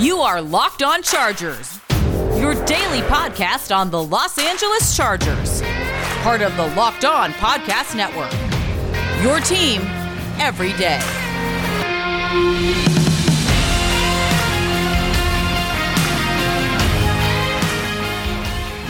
You are Locked On Chargers, your daily podcast on the Los Angeles Chargers, part of the Locked On Podcast Network, your team every day.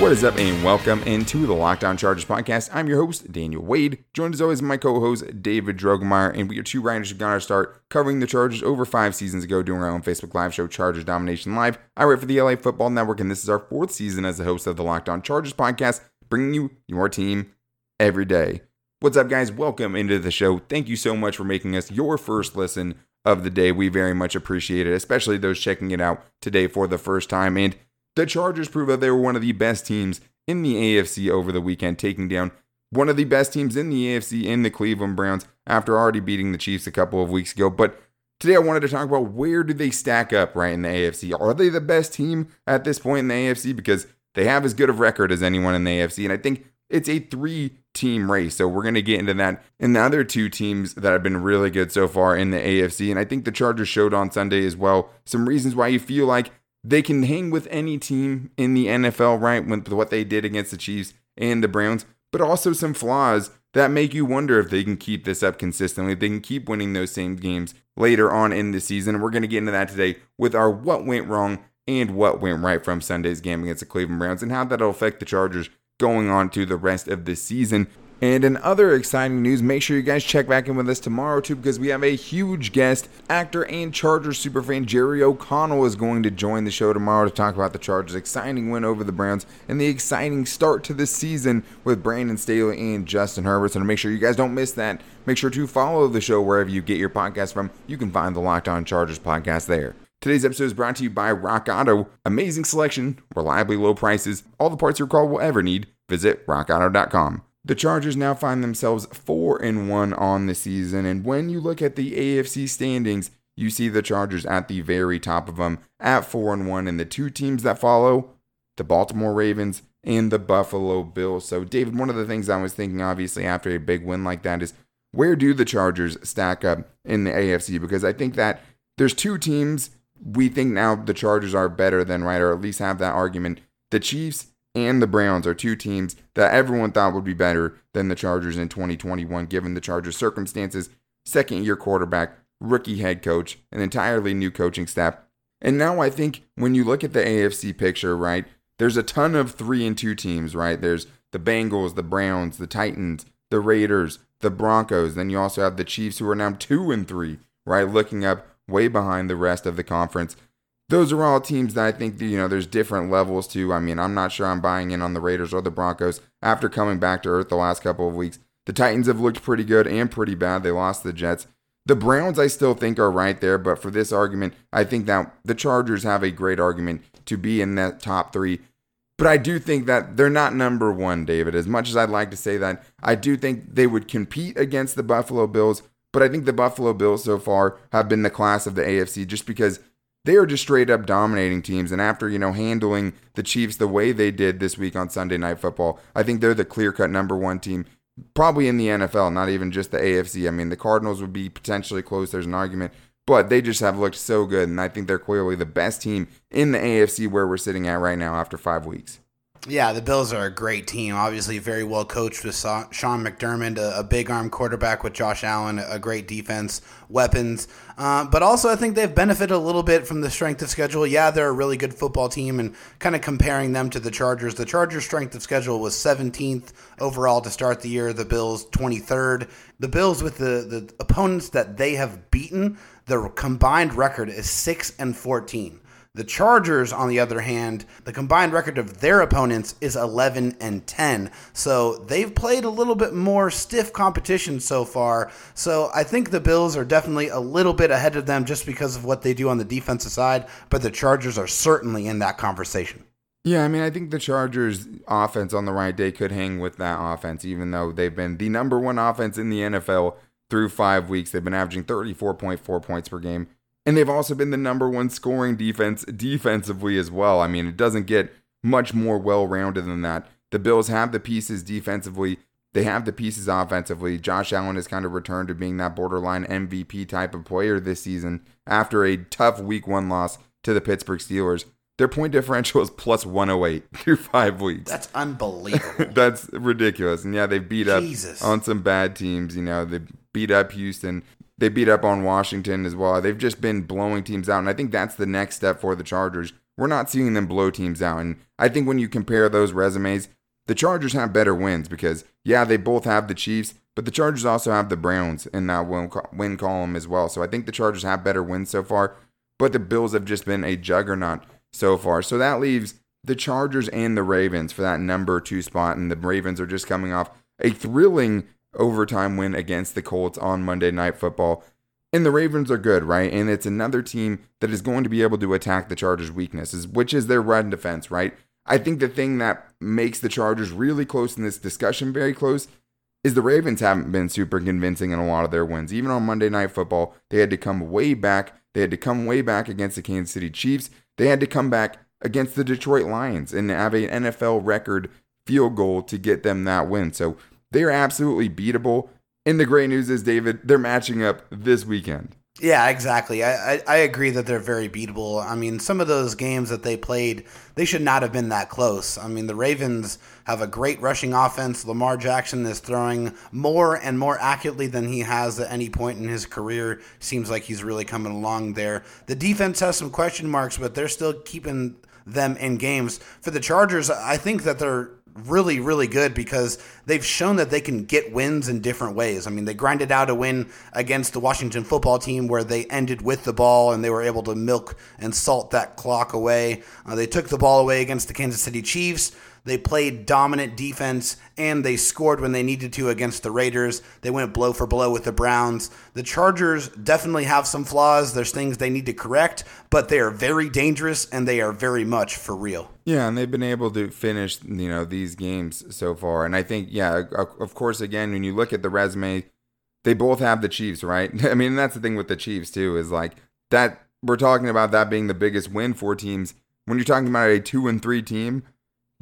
What is up, and welcome into the Lockdown Chargers Podcast. I'm your host, Daniel Wade, joined as always by my co-host, David Droegemeier, and we are two writers who got our start covering the Chargers over 5 seasons ago during our own Facebook Live show, Chargers Domination Live. I write for the LA Football Network, and this is our 4th season as the host of the Lockdown Chargers Podcast, bringing you your team every day. What's up, guys? Welcome into the show. Thank you so much for making us your first listen of the day. We very much appreciate it, especially those checking it out today for the first time. And the Chargers prove that they were one of the best teams in the AFC over the weekend, taking down one of the best teams in the AFC in the Cleveland Browns after already beating the Chiefs a couple of weeks ago. But today I wanted to talk about, where do they stack up right in the AFC? Are they the best team at this point in the AFC? Because they have as good of a record as anyone in the AFC. And I think it's a 3-team race. So we're going to get into that and the other 2 teams that have been really good so far in the AFC. And I think the Chargers showed on Sunday as well some reasons why you feel like they can hang with any team in the NFL, right, with what they did against the Chiefs and the Browns, but also some flaws that make you wonder if they can keep this up consistently, if they can keep winning those same games later on in the season. We're going to get into that today with our what went wrong and what went right from Sunday's game against the Cleveland Browns and how that'll affect the Chargers going on to the rest of the season. And in other exciting news, make sure you guys check back in with us tomorrow, too, because we have a huge guest. Actor and Chargers superfan Jerry O'Connell is going to join the show tomorrow to talk about the Chargers' exciting win over the Browns and the exciting start to the season with Brandon Staley and Justin Herbert. So to make sure you guys don't miss that, make sure to follow the show wherever you get your podcast from. You can find the Locked On Chargers podcast there. Today's episode is brought to you by Rock Auto. Amazing selection, reliably low prices, all the parts your car will ever need. Visit rockauto.com. The Chargers now find themselves 4-1 on the season, and when you look at the AFC standings, you see the Chargers at the very top of them at 4-1, and the 2 teams that follow, the Baltimore Ravens and the Buffalo Bills. So, David, one of the things I was thinking, obviously, after a big win like that is, where do the Chargers stack up in the AFC? Because I think that there's 2 teams we think now the Chargers are better than, right, or at least have that argument. The Chiefs and the Browns are 2 teams that everyone thought would be better than the Chargers in 2021, given the Chargers' circumstances, second-year quarterback, rookie head coach, an entirely new coaching staff. And now I think when you look at the AFC picture, right, there's a ton of 3 and 2 teams, right? There's the Bengals, the Browns, the Titans, the Raiders, the Broncos. Then you also have the Chiefs, who are now 2 and 3, right, looking up way behind the rest of the conference. Those are all teams that I think, you know, there's different levels to. I mean, I'm not sure I'm buying in on the Raiders or the Broncos after coming back to earth the last couple of weeks. The Titans have looked pretty good and pretty bad. They lost the Jets. The Browns I still think are right there, but for this argument, I think that the Chargers have a great argument to be in that top 3. But I do think that they're not number 1, David. As much as I'd like to say that, I do think they would compete against the Buffalo Bills, but I think the Buffalo Bills so far have been the class of the AFC just because they are just straight up dominating teams. And after, you know, handling the Chiefs the way they did this week on Sunday Night Football, I think they're the clear-cut number 1 team, probably in the NFL, not even just the AFC. I mean, the Cardinals would be potentially close. There's an argument. But they just have looked so good, and I think they're clearly the best team in the AFC where we're sitting at right now after 5 weeks. Yeah, the Bills are a great team. Obviously, very well coached with Sean McDermott, a big arm quarterback with Josh Allen, a great defense, weapons. But also, I think they've benefited a little bit from the strength of schedule. Yeah, they're a really good football team, and kind of comparing them to the Chargers' strength of schedule was 17th overall to start the year, the Bills 23rd. The Bills, with the opponents that they have beaten, their combined record is 6-14. The Chargers, on the other hand, the combined record of their opponents is 11-10. So they've played a little bit more stiff competition so far. So I think the Bills are definitely a little bit ahead of them just because of what they do on the defensive side. But the Chargers are certainly in that conversation. Yeah, I mean, I think the Chargers' offense on the right day could hang with that offense, even though they've been the number 1 offense in the NFL through 5 weeks. They've been averaging 34.4 points per game. And they've also been the number 1 scoring defense defensively as well. I mean, it doesn't get much more well-rounded than that. The Bills have the pieces defensively. They have the pieces offensively. Josh Allen has kind of returned to being that borderline MVP type of player this season after a tough week 1 loss to the Pittsburgh Steelers. Their point differential is plus 108 through 5 weeks. That's unbelievable. That's ridiculous. And yeah, they beat up on some bad teams. You know, they beat up Houston. They beat up on Washington as well. They've just been blowing teams out. And I think that's the next step for the Chargers. We're not seeing them blow teams out. And I think when you compare those resumes, the Chargers have better wins because, yeah, they both have the Chiefs, but the Chargers also have the Browns in that win column as well. So I think the Chargers have better wins so far, but the Bills have just been a juggernaut so far. So that leaves the Chargers and the Ravens for that number 2 spot, and the Ravens are just coming off a thrilling overtime win against the Colts on Monday Night Football. And the Ravens are good, right? And it's another team that is going to be able to attack the Chargers' weaknesses, which is their run defense, right? I think the thing that makes the Chargers really close in this discussion, very close, is the Ravens haven't been super convincing in a lot of their wins. Even on Monday Night Football, they had to come way back. They had to come way back against the Kansas City Chiefs. They had to come back against the Detroit Lions and have an NFL record field goal to get them that win. So they're absolutely beatable. And the great news is, David, they're matching up this weekend. Yeah, exactly. I agree that they're very beatable. I mean, some of those games that they played, they should not have been that close. I mean, the Ravens have a great rushing offense. Lamar Jackson is throwing more and more accurately than he has at any point in his career. Seems like he's really coming along there. The defense has some question marks, but they're still keeping them in games. For the Chargers, I think that they're really, really good because they've shown that they can get wins in different ways. I mean, they grinded out a win against the Washington football team where they ended with the ball and they were able to milk and salt that clock away. They took the ball away against the Kansas City Chiefs. They played dominant defense, and they scored when they needed to against the Raiders. They went blow for blow with the Browns. The Chargers definitely have some flaws. There's things they need to correct, but they are very dangerous, and they are very much for real. Yeah, and they've been able to finish, you know, these games so far. And I think, yeah, of course, again, when you look at the resume, they both have the Chiefs, right? I mean, that's the thing with the Chiefs, too, is like that we're talking about that being the biggest win for teams. When you're talking about a 2-3 team,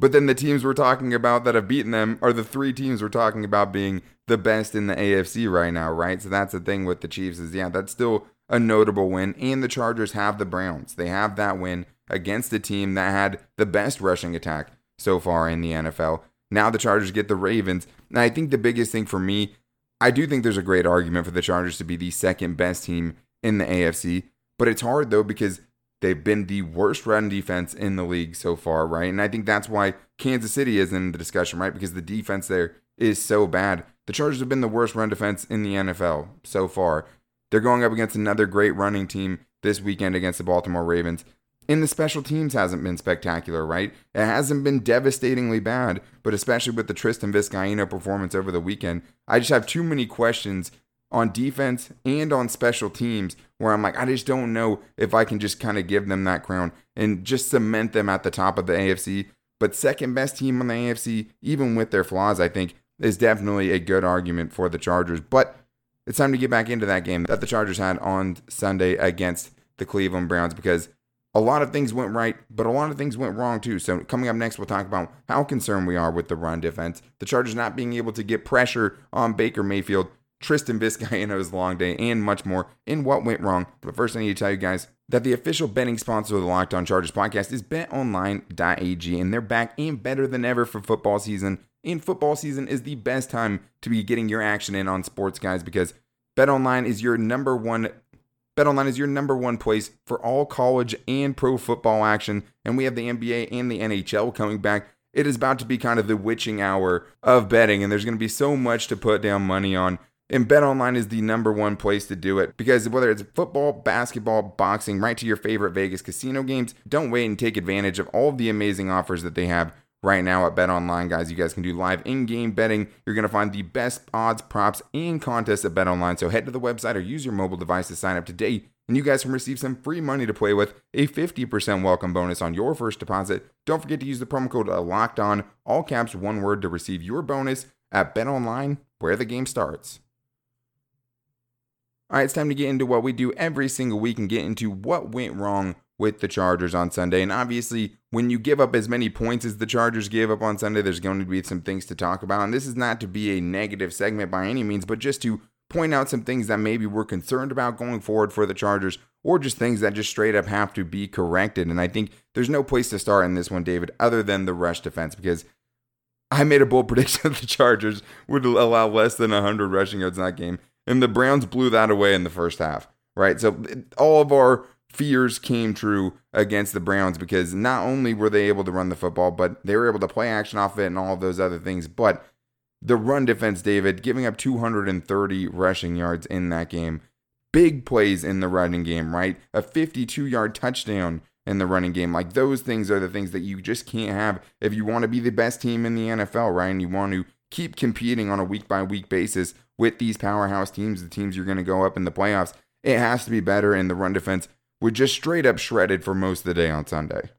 but then the teams we're talking about that have beaten them are the three teams we're talking about being the best in the AFC right now, right? So that's the thing with the Chiefs is, yeah, that's still a notable win. And the Chargers have the Browns. They have that win against a team that had the best rushing attack so far in the NFL. Now the Chargers get the Ravens. And I think the biggest thing for me, I do think there's a great argument for the Chargers to be the second best team in the AFC. But it's hard, though, because they've been the worst run defense in the league so far, right? And I think that's why Kansas City is in the discussion, right? Because the defense there is so bad. The Chargers have been the worst run defense in the NFL so far. They're going up against another great running team this weekend against the Baltimore Ravens. And the special teams hasn't been spectacular, right? It hasn't been devastatingly bad, but especially with the Tristan Vizcaino performance over the weekend, I just have too many questions on defense and on special teams where I'm like, I just don't know if I can just kind of give them that crown and just cement them at the top of the AFC. But second best team on the AFC, even with their flaws, I think is definitely a good argument for the Chargers. But it's time to get back into that game that the Chargers had on Sunday against the Cleveland Browns because a lot of things went right, but a lot of things went wrong too. So coming up next, we'll talk about how concerned we are with the run defense, the Chargers not being able to get pressure on Baker Mayfield, Tristan Vizcaino's long day, and much more in what went wrong. But first, I need to tell you guys that the official betting sponsor of the Locked On Chargers podcast is BetOnline.ag, and they're back and better than ever for football season. And football season is the best time to be getting your action in on sports, guys, because BetOnline is your number one place for all college and pro football action, and we have the NBA and the NHL coming back. It is about to be kind of the witching hour of betting, and there's going to be so much to put down money on. And BetOnline is the number one place to do it because whether it's football, basketball, boxing, right to your favorite Vegas casino games, don't wait and take advantage of all of the amazing offers that they have right now at BetOnline, guys. You guys can do live in-game betting. You're going to find the best odds, props, and contests at BetOnline. So head to the website or use your mobile device to sign up today, and you guys can receive some free money to play with, a 50% welcome bonus on your first deposit. Don't forget to use the promo code LOCKEDON, all caps, one word, to receive your bonus at BetOnline, where the game starts. All right, it's time to get into what we do every single week and get into what went wrong with the Chargers on Sunday. And obviously, when you give up as many points as the Chargers gave up on Sunday, there's going to be some things to talk about. And this is not to be a negative segment by any means, but just to point out some things that maybe we're concerned about going forward for the Chargers, or just things that just straight up have to be corrected. And I think there's no place to start in this one, David, other than the rush defense, because I made a bold prediction that the Chargers would allow less than 100 rushing yards in that game, and the Browns blew that away in the first half, right? So all of our fears came true against the Browns, because not only were they able to run the football, but they were able to play action off it and all of those other things. But the run defense, David, giving up 230 rushing yards in that game. Big plays in the running game, right? A 52-yard touchdown in the running game. Like, those things are the things that you just can't have if you want to be the best team in the NFL, right? And you want to keep competing on a week-by-week basis with these powerhouse teams, the teams you're going to go up in the playoffs. It has to be better, and the run defense was just straight up shredded for most of the day on Sunday.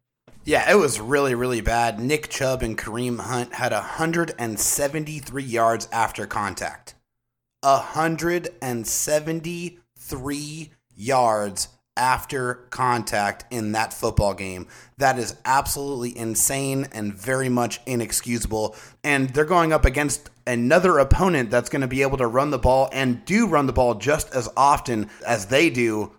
Yeah, it was really, really bad. Nick Chubb and Kareem Hunt had 173 yards after contact. 173 yards after contact in that football game. That is absolutely insane and very much inexcusable. And they're going up against another opponent that's going to be able to run the ball and do run the ball just as often as they do,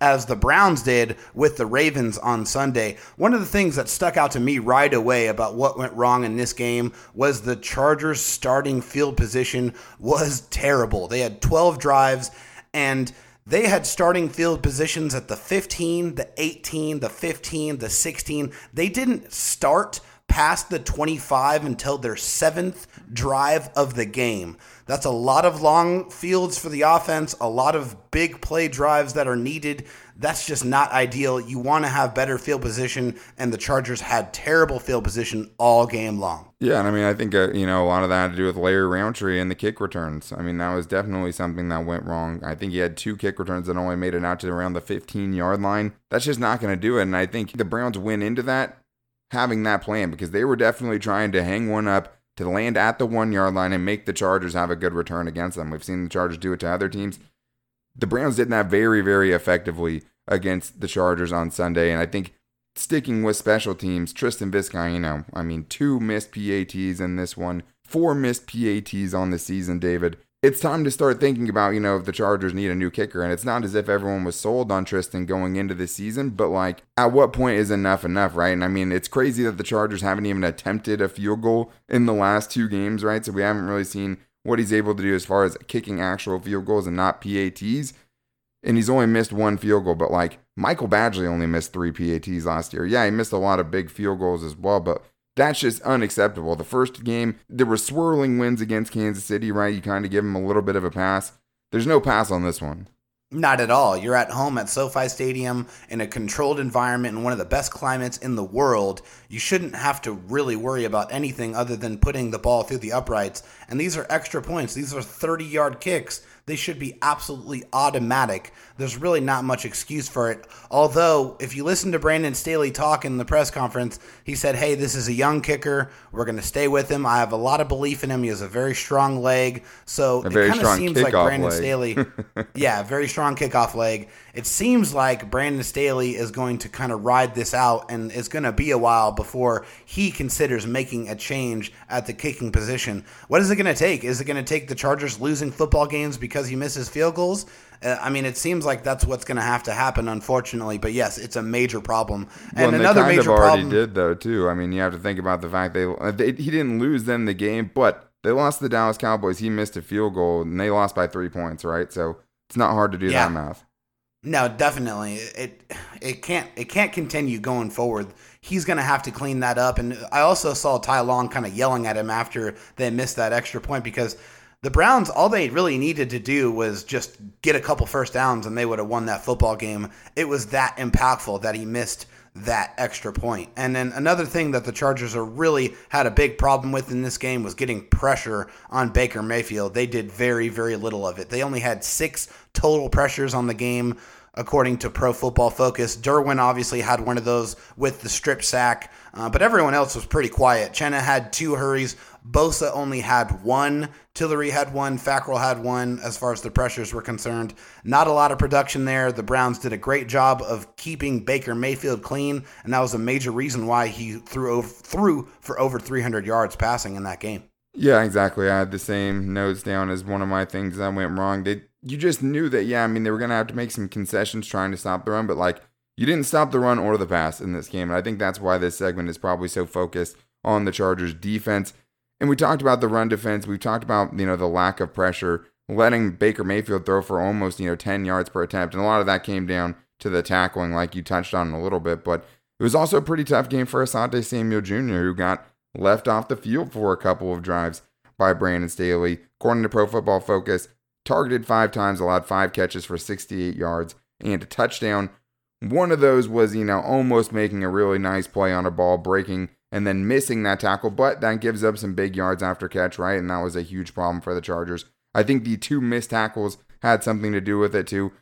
as the Browns did with the Ravens on Sunday. One of the things that stuck out to me right away about what went wrong in this game was the Chargers' starting field position was terrible. They had 12 drives, and they had starting field positions at the 15, the 18, the 15, the 16. They didn't start past the 25 until their 7th drive of the game. That's a lot of long fields for the offense, a lot of big play drives that are needed. That's just not ideal. You want to have better field position, and the Chargers had terrible field position all game long. Yeah, and I mean, I think a lot of that had to do with Larry Roundtree and the kick returns. I mean, that was definitely something that went wrong. I think he had 2 kick returns that only made it out to around the 15-yard line. That's just not going to do it, and I think the Browns went into that having that plan, because they were definitely trying to hang one up to land at the 1-yard line and make the Chargers have a good return against them. We've seen the Chargers do it to other teams. The Browns did that very, very effectively against the Chargers on Sunday. And I think sticking with special teams, Tristan Vizcaino, 2 missed PATs in this one, 4 missed PATs on the season, David. It's time to start thinking about, if the Chargers need a new kicker. And it's not as if everyone was sold on Tristan going into the season, but at what point is enough, right? And it's crazy that the Chargers haven't even attempted a field goal in the last 2 games, right? So we haven't really seen what he's able to do as far as kicking actual field goals and not PATs. And he's only missed 1 field goal, but Michael Badgley only missed 3 PATs last year. Yeah, he missed a lot of big field goals as well, but that's just unacceptable. The first game, there were swirling winds against Kansas City, right? You kind of give them a little bit of a pass. There's no pass on this one. Not at all. You're at home at SoFi Stadium in a controlled environment in one of the best climates in the world. You shouldn't have to really worry about anything other than putting the ball through the uprights. And these are extra points. These are 30-yard kicks. They should be absolutely automatic. There's really not much excuse for it. Although, if you listen to Brandon Staley talk in the press conference, he said, hey, this is a young kicker. We're going to stay with him. I have a lot of belief in him. He has a very strong leg. So it kind of seems like Brandon Staley. Yeah, very strong kickoff leg. It seems like Brandon Staley is going to kind of ride this out, and it's going to be a while before he considers making a change at the kicking position. What is it going to take? Is it going to take the Chargers losing football games because he misses field goals? It seems like that's what's going to have to happen, unfortunately. But yes, it's a major problem. And another major problem. They kind of already did, though, too. You have to think about the fact he didn't lose them the game, but they lost the Dallas Cowboys. He missed a field goal, and they lost by 3 points, right? So it's not hard to do that math. No, definitely. It can't continue going forward. He's going to have to clean that up. And I also saw Ty Long kind of yelling at him after they missed that extra point, because the Browns, all they really needed to do was just get a couple first downs and they would have won that football game. It was that impactful that he missed that extra point. And then another thing that the Chargers are really had a big problem with in this game was getting pressure on Baker Mayfield. They did very, very little of it. They only had 6 total pressures on the game, according to Pro Football Focus. Derwin obviously had one of those with the strip sack, but everyone else was pretty quiet. Chenna had 2 hurries. Bosa only had 1. Tillery had 1. Fackrell had 1 as far as the pressures were concerned. Not a lot of production there. The Browns did a great job of keeping Baker Mayfield clean, and that was a major reason why he threw for over 300 yards passing in that game. Yeah, exactly. I had the same notes down as one of my things that went wrong. You just knew that, they were going to have to make some concessions trying to stop the run, but you didn't stop the run or the pass in this game. And I think that's why this segment is probably so focused on the Chargers defense. And we talked about the run defense. We talked about, the lack of pressure, letting Baker Mayfield throw for almost, 10 yards per attempt. And a lot of that came down to the tackling, like you touched on a little bit. But it was also a pretty tough game for Asante Samuel Jr., who got left off the field for a couple of drives by Brandon Staley. According to Pro Football Focus, targeted 5 times, allowed 5 catches for 68 yards and a touchdown. One of those was, almost making a really nice play on a ball, breaking and then missing that tackle, but that gives up some big yards after catch, right? And that was a huge problem for the Chargers. I think the 2 missed tackles had something to do with it too.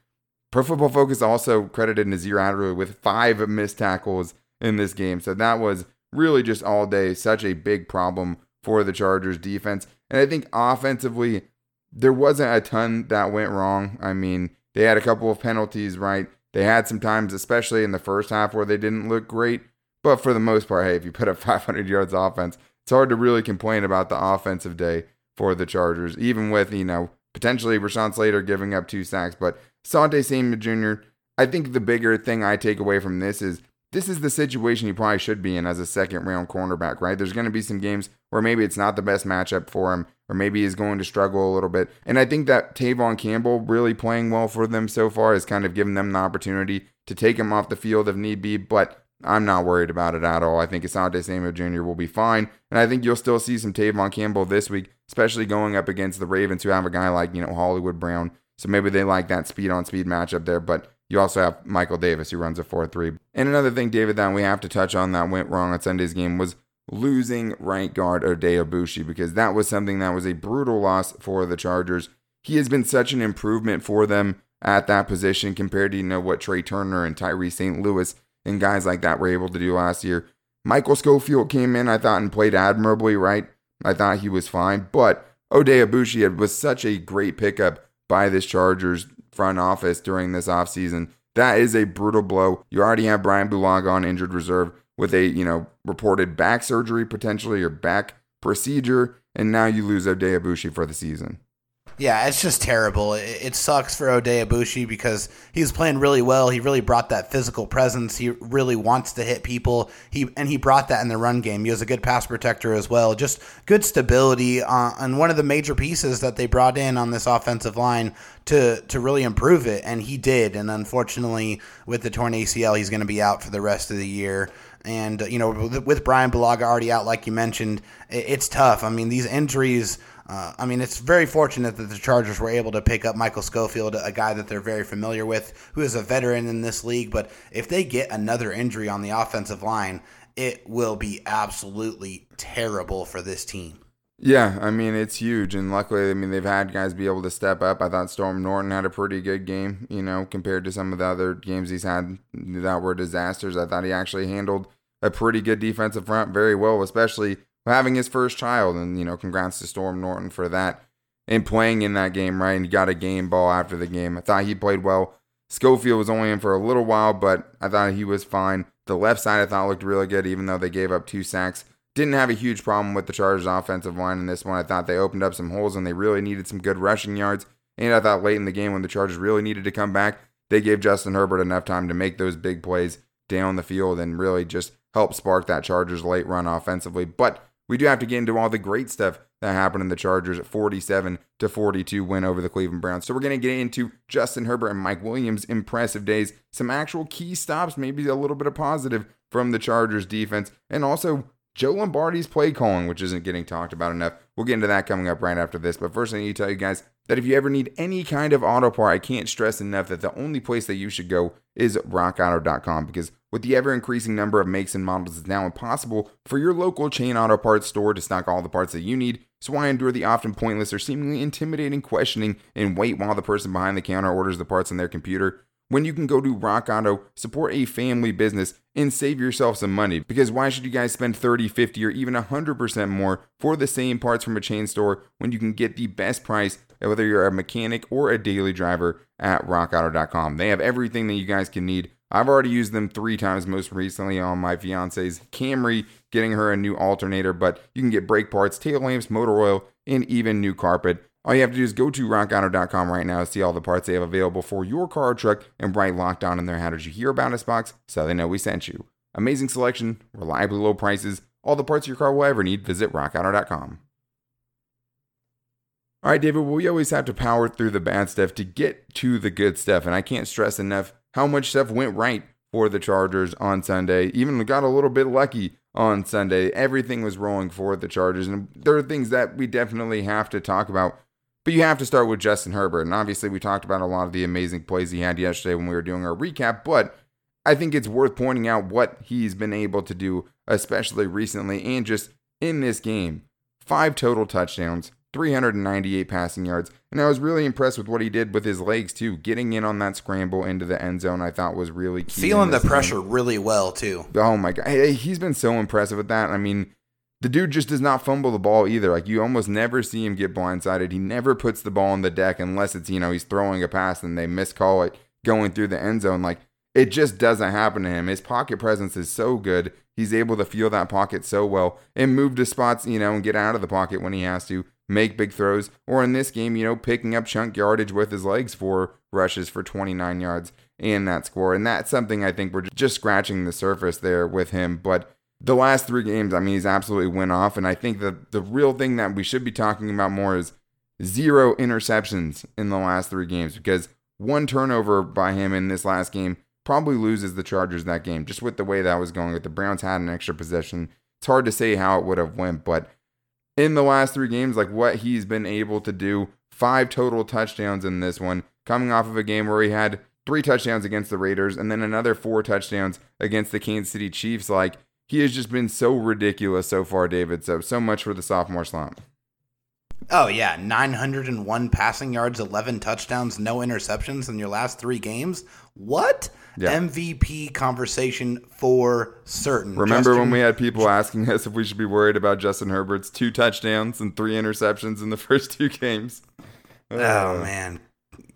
Pro Football Focus also credited Nazir Adderley with 5 missed tackles in this game. So that was really just all day such a big problem for the Chargers defense. And I think offensively, there wasn't a ton that went wrong. I mean, they had a couple of penalties, right? They had some times, especially in the first half, where they didn't look great. But for the most part, hey, if you put up 500 yards offense, it's hard to really complain about the offensive day for the Chargers, even with, potentially Rashawn Slater giving up 2 sacks. But Asante Samuel Jr., I think the bigger thing I take away from this is the situation you probably should be in as a second-round cornerback, right? There's going to be some games where maybe it's not the best matchup for him, or maybe he's going to struggle a little bit. And I think that Tevaughn Campbell really playing well for them so far has kind of given them the opportunity to take him off the field if need be, but I'm not worried about it at all. I think Asante Samuel Jr. will be fine, and I think you'll still see some Tevaughn Campbell this week, especially going up against the Ravens, who have a guy like, Hollywood Brown, so maybe they like that speed-on-speed matchup there, but you also have Michael Davis, who runs a 4.3. And another thing, David, that we have to touch on that went wrong at Sunday's game was losing right guard Oday Aboushi, because that was something that was a brutal loss for the Chargers. He has been such an improvement for them at that position compared to, what Trey Turner and Tyree St. Louis and guys like that were able to do last year. Michael Schofield came in, I thought, and played admirably, right? I thought he was fine, but Oday Aboushi was such a great pickup by this Chargers front office during this offseason. That is a brutal blow. You already have Brian Bulaga on injured reserve with a, reported back surgery potentially, or back procedure, and now you lose Oday Aboushi for the season. Yeah, it's just terrible. It sucks for Oday Aboushi because he's playing really well. He really brought that physical presence. He really wants to hit people. He brought that in the run game. He was a good pass protector as well. Just good stability on one of the major pieces that they brought in on this offensive line to really improve it, and he did. And unfortunately, with the torn ACL, he's going to be out for the rest of the year. And, with Brian Bulaga already out, like you mentioned, it's tough. I mean, these injuries, it's very fortunate that the Chargers were able to pick up Michael Schofield, a guy that they're very familiar with, who is a veteran in this league. But if they get another injury on the offensive line, it will be absolutely terrible for this team. Yeah, it's huge. And luckily, they've had guys be able to step up. I thought Storm Norton had a pretty good game, compared to some of the other games he's had that were disasters. I thought he actually handled a pretty good defensive front very well, especially having his first child. And, congrats to Storm Norton for that and playing in that game, right? And he got a game ball after the game. I thought he played well. Schofield was only in for a little while, but I thought he was fine. The left side, I thought, looked really good, even though they gave up 2 sacks. Didn't have a huge problem with the Chargers' offensive line in this one. I thought they opened up some holes and they really needed some good rushing yards. And I thought late in the game when the Chargers really needed to come back, they gave Justin Herbert enough time to make those big plays down the field and really just help spark that Chargers late run offensively. But we do have to get into all the great stuff that happened in the Chargers' 47-42 win over the Cleveland Browns. So we're going to get into Justin Herbert and Mike Williams' impressive days, some actual key stops, maybe a little bit of positive from the Chargers' defense, and also Joe Lombardi's play calling, which isn't getting talked about enough. We'll get into that coming up right after this. But first, I need to tell you guys that if you ever need any kind of auto part, I can't stress enough that the only place that you should go is rockauto.com, because with the ever-increasing number of makes and models, it's now impossible for your local chain auto parts store to stock all the parts that you need. So why endure the often pointless or seemingly intimidating questioning and wait while the person behind the counter orders the parts on their computer? when you can go to Rock Auto, support a family business, and save yourself some money. Because why should you guys spend 30, 50, or even 100% more for the same parts from a chain store when you can get the best price, whether you're a mechanic or a daily driver, at rockauto.com. They have everything that you guys can need. I've already used them 3 times, most recently on my fiance's Camry, getting her a new alternator, but you can get brake parts, tail lamps, motor oil, and even new carpet. All you have to do is go to rockauto.com right now to see all the parts they have available for your car or truck and write Locked On in their How Did You Hear About Us box so they know we sent you. Amazing selection, reliably low prices, all the parts your car will ever need. Visit rockauto.com. All right, David, well, we always have to power through the bad stuff to get to the good stuff, and I can't stress enough how much stuff went right for the Chargers on Sunday. Even got a little bit lucky on Sunday. Everything was rolling for the Chargers, and there are things that we definitely have to talk about. But you have to start with Justin Herbert. And obviously we talked about a lot of the amazing plays he had yesterday when we were doing our recap. But I think it's worth pointing out what he's been able to do, especially recently and just in this game. 5 total touchdowns, 398 passing yards. And I was really impressed with what he did with his legs too. Getting in on that scramble into the end zone I thought was really key. Feeling the pressure really well too. Oh my God. He's been so impressive with that. I mean, the dude just does not fumble the ball either. Like, you almost never see him get blindsided. He never puts the ball on the deck unless it's, you know, he's throwing a pass and they miscall it going through the end zone. Like, it just doesn't happen to him. His pocket presence is so good. He's able to feel that pocket so well and move to spots, you know, and get out of the pocket when he has to, make big throws, or in this game, you know, picking up chunk yardage with his legs for rushes for 29 yards and that score. And that's something I think we're just scratching the surface there with him. But the last 3 games, I mean, he's absolutely went off, and I think that the real thing that we should be talking about more is 0 interceptions in the last 3 games, because 1 turnover by him in this last game probably loses the Chargers that game, just with the way that was going. If the Browns had an extra possession, it's hard to say how it would have went, but in the last 3 games, like, what he's been able to do, 5 total touchdowns in this one, coming off of a game where he had 3 touchdowns against the Raiders and then another 4 touchdowns against the Kansas City Chiefs. Like, he has just been so ridiculous so far, David. So much for the sophomore slump. Oh, yeah. 901 passing yards, 11 touchdowns, no interceptions in your last 3 games. What? Yeah. MVP conversation for certain. Remember when we had people asking us if we should be worried about Justin Herbert's 2 touchdowns and 3 interceptions in the first 2 games? Oh man.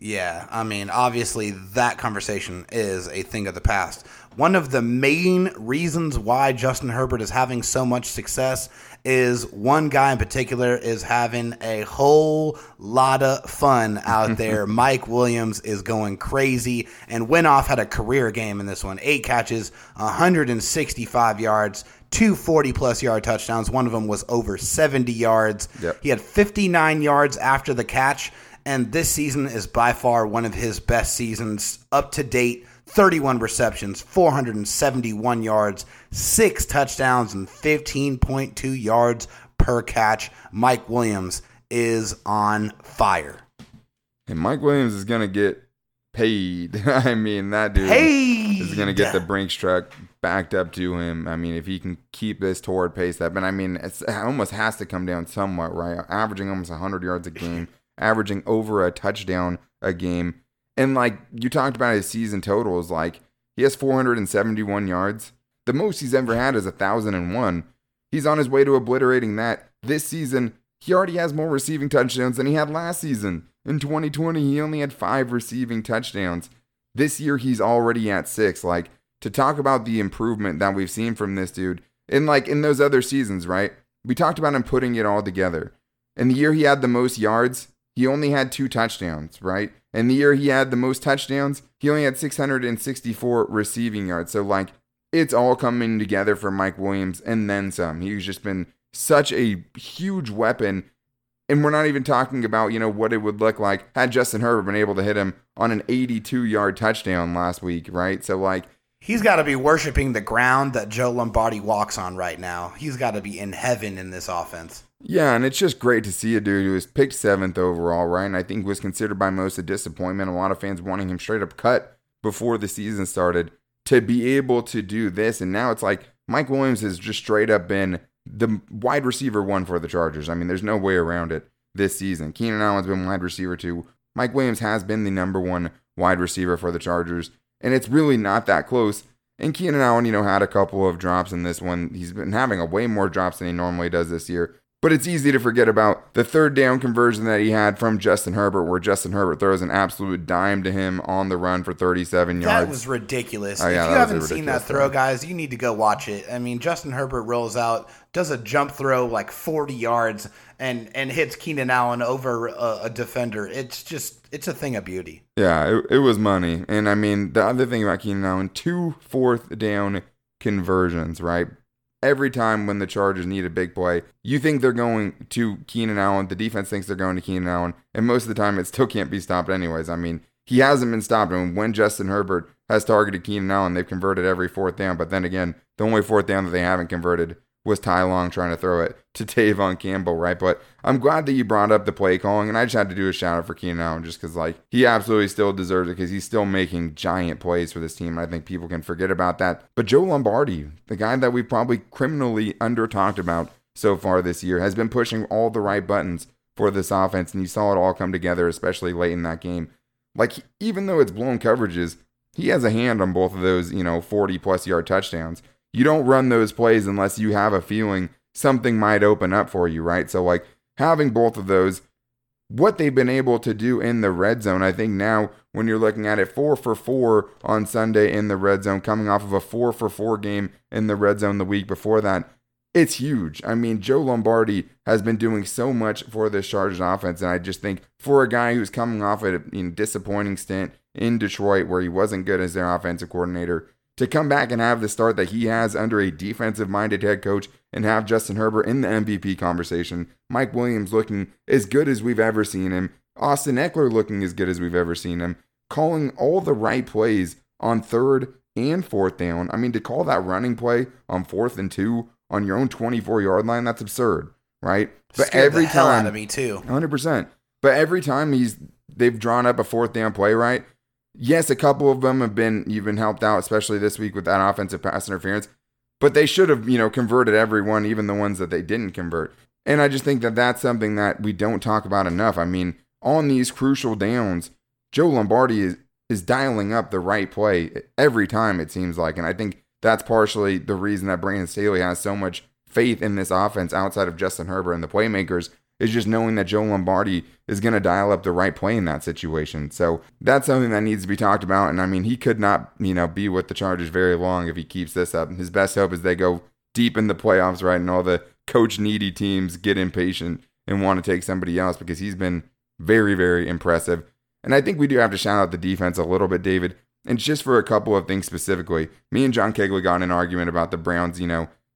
Yeah, I mean, obviously that conversation is a thing of the past. One of the main reasons why Justin Herbert is having so much success is one guy in particular is having a whole lot of fun out there. Mike Williams is going crazy, and went off, had a career game in this one. 8 catches, 165 yards. 2 40-plus yard touchdowns. One of them was over 70 yards. Yep. He had 59 yards after the catch. And this season is by far one of his best seasons up to date. 31 receptions, 471 yards, 6 touchdowns, and 15.2 yards per catch. Mike Williams is on fire. And Mike Williams is going to get paid. I mean, that dude is going to get the Brinks truck backed up to him. I mean, if he can keep this torrid pace up. And I mean, it almost has to come down somewhat, right? Averaging almost 100 yards a game. Averaging over a touchdown a game. And like you talked about his season totals, like he has 471 yards. The most he's ever had is 1,001. He's on his way to obliterating that. This season, he already has more receiving touchdowns than he had last season. In 2020, he only had 5 receiving touchdowns. This year, he's already at 6. Like, to talk about the improvement that we've seen from this dude. And like in those other seasons, right? We talked about him putting it all together. And the year he had the most yards, he only had 2 touchdowns, right? And the year he had the most touchdowns, he only had 664 receiving yards. So, like, it's all coming together for Mike Williams and then some. He's just been such a huge weapon. And we're not even talking about, you know, what it would look like had Justin Herbert been able to hit him on an 82-yard touchdown last week, right? So, like, he's got to be worshiping the ground that Joe Lombardi walks on right now. He's got to be in heaven in this offense. Yeah, and it's just great to see a dude who was picked 7th overall, right? And I think was considered by most a disappointment. A lot of fans wanting him straight up cut before the season started, to be able to do this. And now it's like Mike Williams has just straight up been the wide receiver 1 for the Chargers. I mean, there's no way around it this season. Keenan Allen's been wide receiver 2. Mike Williams has been the number 1 wide receiver for the Chargers. And it's really not that close. And Keenan Allen, you know, had a couple of drops in this one. He's been having a way more drops than he normally does this year. But it's easy to forget about the third down conversion that he had from Justin Herbert, where Justin Herbert throws an absolute dime to him on the run for 37 yards. That was ridiculous. Oh, yeah, if you haven't seen that throw, guys, you need to go watch it. I mean, Justin Herbert rolls out, does a jump throw like 40 yards, and hits Keenan Allen over a defender. It's just, it's a thing of beauty. Yeah, it was money. And, I mean, the other thing about Keenan Allen, 2 fourth down conversions, right? Every time when the Chargers need a big play, you think they're going to Keenan Allen. The defense thinks they're going to Keenan Allen. And most of the time, it still can't be stopped anyways. I mean, he hasn't been stopped. And when Justin Herbert has targeted Keenan Allen, they've converted every fourth down. But then again, the only fourth down that they haven't converted was Ty Long trying to throw it to Tevaughn Campbell, right? But I'm glad that you brought up the play calling. And I just had to do a shout out for Keenan Allen just because, like, he absolutely still deserves it because he's still making giant plays for this team. And I think people can forget about that. But Joe Lombardi, the guy that we probably criminally under-talked about so far this year, has been pushing all the right buttons for this offense. And you saw it all come together, especially late in that game. Like, even though it's blown coverages, he has a hand on both of those, you know, 40-plus yard touchdowns. You don't run those plays unless you have a feeling something might open up for you, right? So, like, having both of those, what they've been able to do in the red zone, I think now when you're looking at it, 4 for 4 on Sunday in the red zone, coming off of a 4 for 4 game in the red zone the week before that, it's huge. I mean, Joe Lombardi has been doing so much for this Chargers offense, and I just think for a guy who's coming off a disappointing stint in Detroit where he wasn't good as their offensive coordinator, to come back and have the start that he has under a defensive-minded head coach and have Justin Herbert in the MVP conversation, Mike Williams looking as good as we've ever seen him, Austin Eckler looking as good as we've ever seen him, calling all the right plays on 3rd and 4th down. I mean, to call that running play on 4th and 2 on your own 24-yard line, that's absurd, right? But every time, scared the hell out of me too. 100%. But every time they've drawn up a 4th down play, right? Yes, a couple of them you've been helped out, especially this week with that offensive pass interference, but they should have, converted everyone, even the ones that they didn't convert. And I just think that that's something that we don't talk about enough. I mean, on these crucial downs, Joe Lombardi is dialing up the right play every time, it seems like. And I think that's partially the reason that Brandon Staley has so much faith in this offense outside of Justin Herbert and the playmakers, is just knowing that Joe Lombardi is going to dial up the right play in that situation. So that's something that needs to be talked about. And, I mean, he could not, be with the Chargers very long if he keeps this up. His best hope is they go deep in the playoffs, right, and all the coach-needy teams get impatient and want to take somebody else because he's been very, very impressive. And I think we do have to shout out the defense a little bit, David, and just for a couple of things specifically. Me and John Kegley got in an argument about the Browns,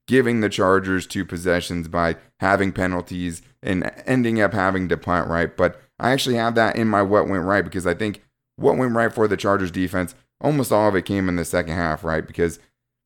giving the Chargers 2 possessions by having penalties and ending up having to punt, right? But I actually have that in my what went right because I think what went right for the Chargers defense, almost all of it came in the second half, right? Because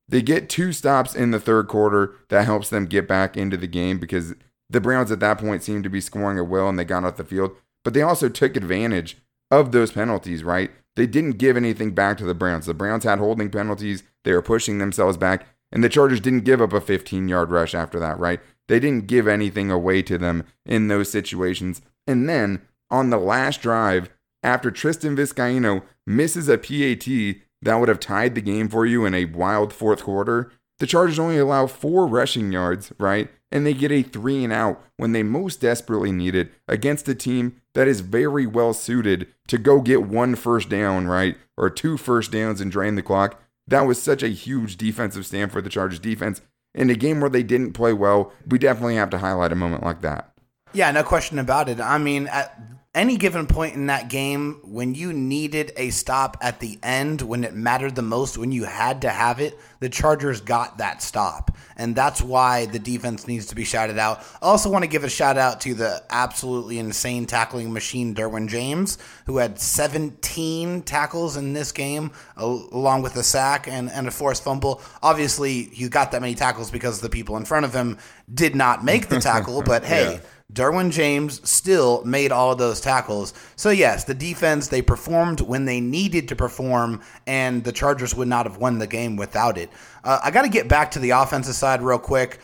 they get 2 stops in the third quarter that helps them get back into the game because the Browns at that point seemed to be scoring at will and they got off the field. But they also took advantage of those penalties, right? They didn't give anything back to the Browns. The Browns had holding penalties. They were pushing themselves back. And the Chargers didn't give up a 15-yard rush after that, right? They didn't give anything away to them in those situations. And then, on the last drive, after Tristan Vizcaino misses a PAT that would have tied the game for you in a wild fourth quarter, the Chargers only allow 4 rushing yards, right? And they get a 3 and out when they most desperately need it against a team that is very well suited to go get 1 first down, right? Or 2 first downs and drain the clock. That was such a huge defensive stand for the Chargers defense. In a game where they didn't play well, we definitely have to highlight a moment like that. Yeah, no question about it. I mean, at any given point in that game, when you needed a stop at the end, when it mattered the most, when you had to have it, the Chargers got that stop. And that's why the defense needs to be shouted out. I also want to give a shout out to the absolutely insane tackling machine, Derwin James, who had 17 tackles in this game, along with a sack and a forced fumble. Obviously, he got that many tackles because the people in front of him did not make the tackle, but hey, yeah. Derwin James still made all of those tackles. So, yes, the defense, they performed when they needed to perform, and the Chargers would not have won the game without it. I got to get back to the offensive side real quick.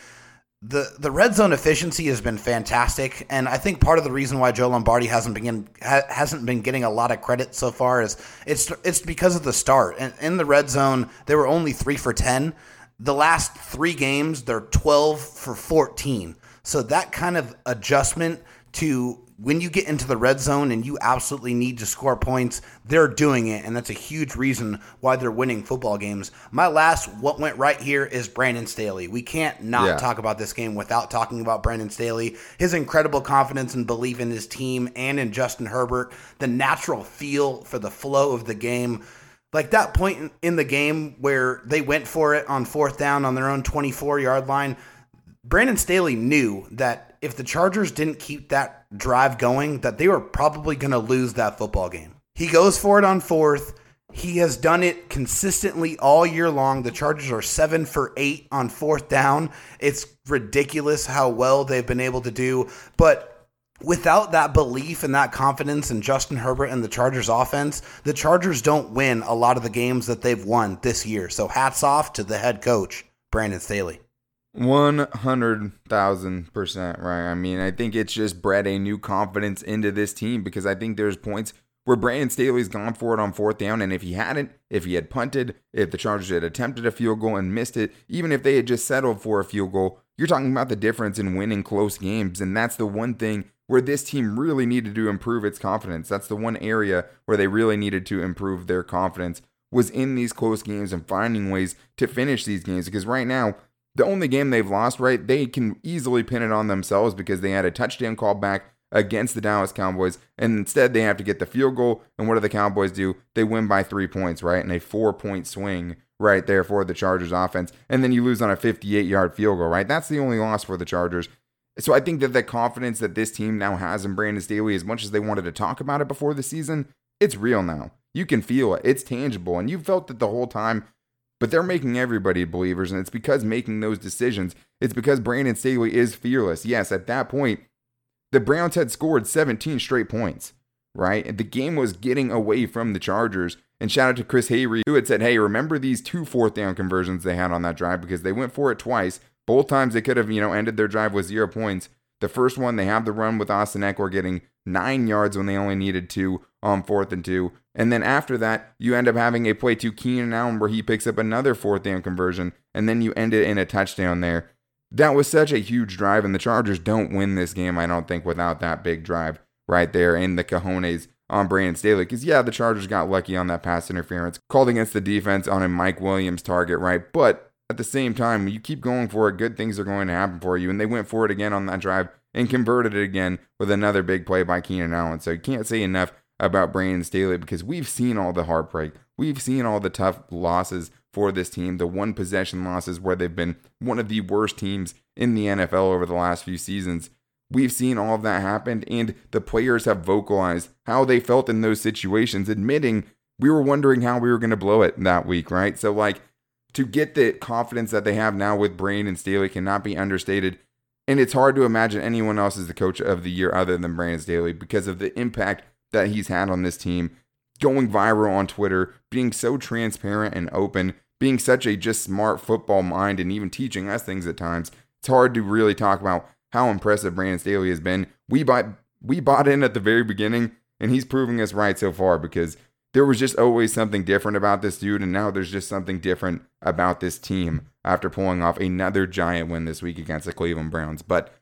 The red zone efficiency has been fantastic, and I think part of the reason why Joe Lombardi hasn't been getting a lot of credit so far is it's because of the start. And in the red zone, they were only 3-for-10. The last three games, they're 12-for-14. So that kind of adjustment to when you get into the red zone and you absolutely need to score points, they're doing it, and that's a huge reason why they're winning football games. My last what went right here is Brandon Staley. We can't not talk about this game without talking about Brandon Staley, his incredible confidence and belief in his team and in Justin Herbert, the natural feel for the flow of the game. Like that point in the game where they went for it on 4th down on their own 24-yard line, Brandon Staley knew that if the Chargers didn't keep that drive going, that they were probably going to lose that football game. He goes for it on 4th. He has done it consistently all year long. The Chargers are 7-for-8 on 4th down. It's ridiculous how well they've been able to do. But without that belief and that confidence in Justin Herbert and the Chargers offense, the Chargers don't win a lot of the games that they've won this year. So hats off to the head coach, Brandon Staley. 100,000% right. I mean, I think it's just bred a new confidence into this team, because I think there's points where Brandon Staley's gone for it on 4th down, and if he had punted, if the Chargers had attempted a field goal and missed it, even if they had just settled for a field goal, you're talking about the difference in winning close games, and that's the one thing where this team really needed to improve its confidence. That's the one area where they really needed to improve their confidence, was in these close games and finding ways to finish these games, because right now, the only game they've lost, right, they can easily pin it on themselves because they had a touchdown call back against the Dallas Cowboys, and instead they have to get the field goal, and what do the Cowboys do? They win by 3 points, right, and a 4-point swing right there for the Chargers offense, and then you lose on a 58-yard field goal, right? That's the only loss for the Chargers. So I think that the confidence that this team now has in Brandon Staley, as much as they wanted to talk about it before the season, it's real now. You can feel it. It's tangible, and you felt it the whole time. But they're making everybody believers, and it's because making those decisions, it's because Brandon Staley is fearless. Yes, at that point, the Browns had scored 17 straight points, right? And the game was getting away from the Chargers, and shout out to Chris Hayre, who had said, hey, remember these 2 4th-down conversions they had on that drive, because they went for it twice. Both times they could have, ended their drive with 0 points. The first one, they have the run with Austin Eckler getting 9 yards when they only needed 2 on 4th and 2. And then after that, you end up having a play to Keenan Allen where he picks up another 4th down conversion, and then you end it in a touchdown there. That was such a huge drive, and the Chargers don't win this game, I don't think, without that big drive right there in the cojones on Brandon Staley. Because, the Chargers got lucky on that pass interference called against the defense on a Mike Williams target, right? But at the same time, you keep going for it, good things are going to happen for you, and they went for it again on that drive and converted it again with another big play by Keenan Allen. So you can't say enough about Brandon Staley, because we've seen all the heartbreak. We've seen all the tough losses for this team, the one possession losses where they've been one of the worst teams in the NFL over the last few seasons. We've seen all of that happen, and the players have vocalized how they felt in those situations, admitting we were wondering how we were going to blow it that week, right? So, to get the confidence that they have now with Brandon Staley cannot be understated. And it's hard to imagine anyone else as the coach of the year other than Brandon Staley, because of the impact that he's had on this team, going viral on Twitter, being so transparent and open, being such a just smart football mind, and even teaching us things at times. It's hard to really talk about how impressive Brandon Staley has been. We bought in at the very beginning, and he's proving us right so far, because there was just always something different about this dude, and now there's just something different about this team after pulling off another giant win this week against the Cleveland Browns. But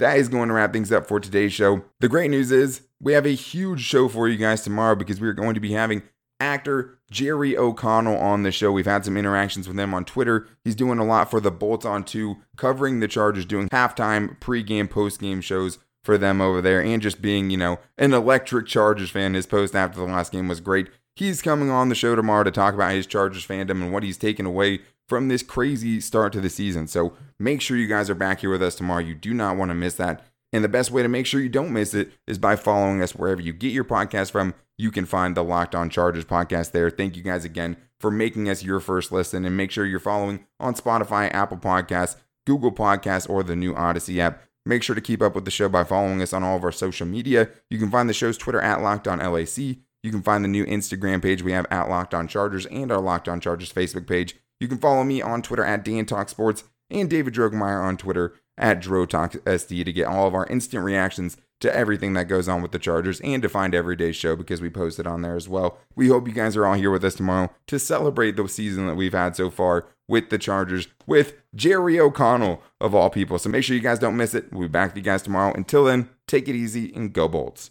that is going to wrap things up for today's show. The great news is we have a huge show for you guys tomorrow, because we're going to be having actor Jerry O'Connell on the show. We've had some interactions with him on Twitter. He's doing a lot for the Bolts on 2, covering the Chargers, doing halftime, pregame, postgame shows for them over there, and just being, an electric Chargers fan. His post after the last game was great. He's coming on the show tomorrow to talk about his Chargers fandom and what he's taken away from this crazy start to the season. So make sure you guys are back here with us tomorrow. You do not want to miss that. And the best way to make sure you don't miss it is by following us wherever you get your podcast from. You can find the Locked On Chargers podcast there. Thank you guys again for making us your first listen. And make sure you're following on Spotify, Apple Podcasts, Google Podcasts, or the new Odyssey app. Make sure to keep up with the show by following us on all of our social media. You can find the show's Twitter at LockedOnLAC. You can find the new Instagram page we have at Locked On Chargers, and our Locked On Chargers Facebook page. You can follow me on Twitter at DanTalkSports, and David Droegemeier on Twitter at DroTalksSD to get all of our instant reactions to everything that goes on with the Chargers and to find everyday show because we post it on there as well. We hope you guys are all here with us tomorrow to celebrate the season that we've had so far with the Chargers, with Jerry O'Connell of all people. So make sure you guys don't miss it. We'll be back with you guys tomorrow. Until then, take it easy and go Bolts.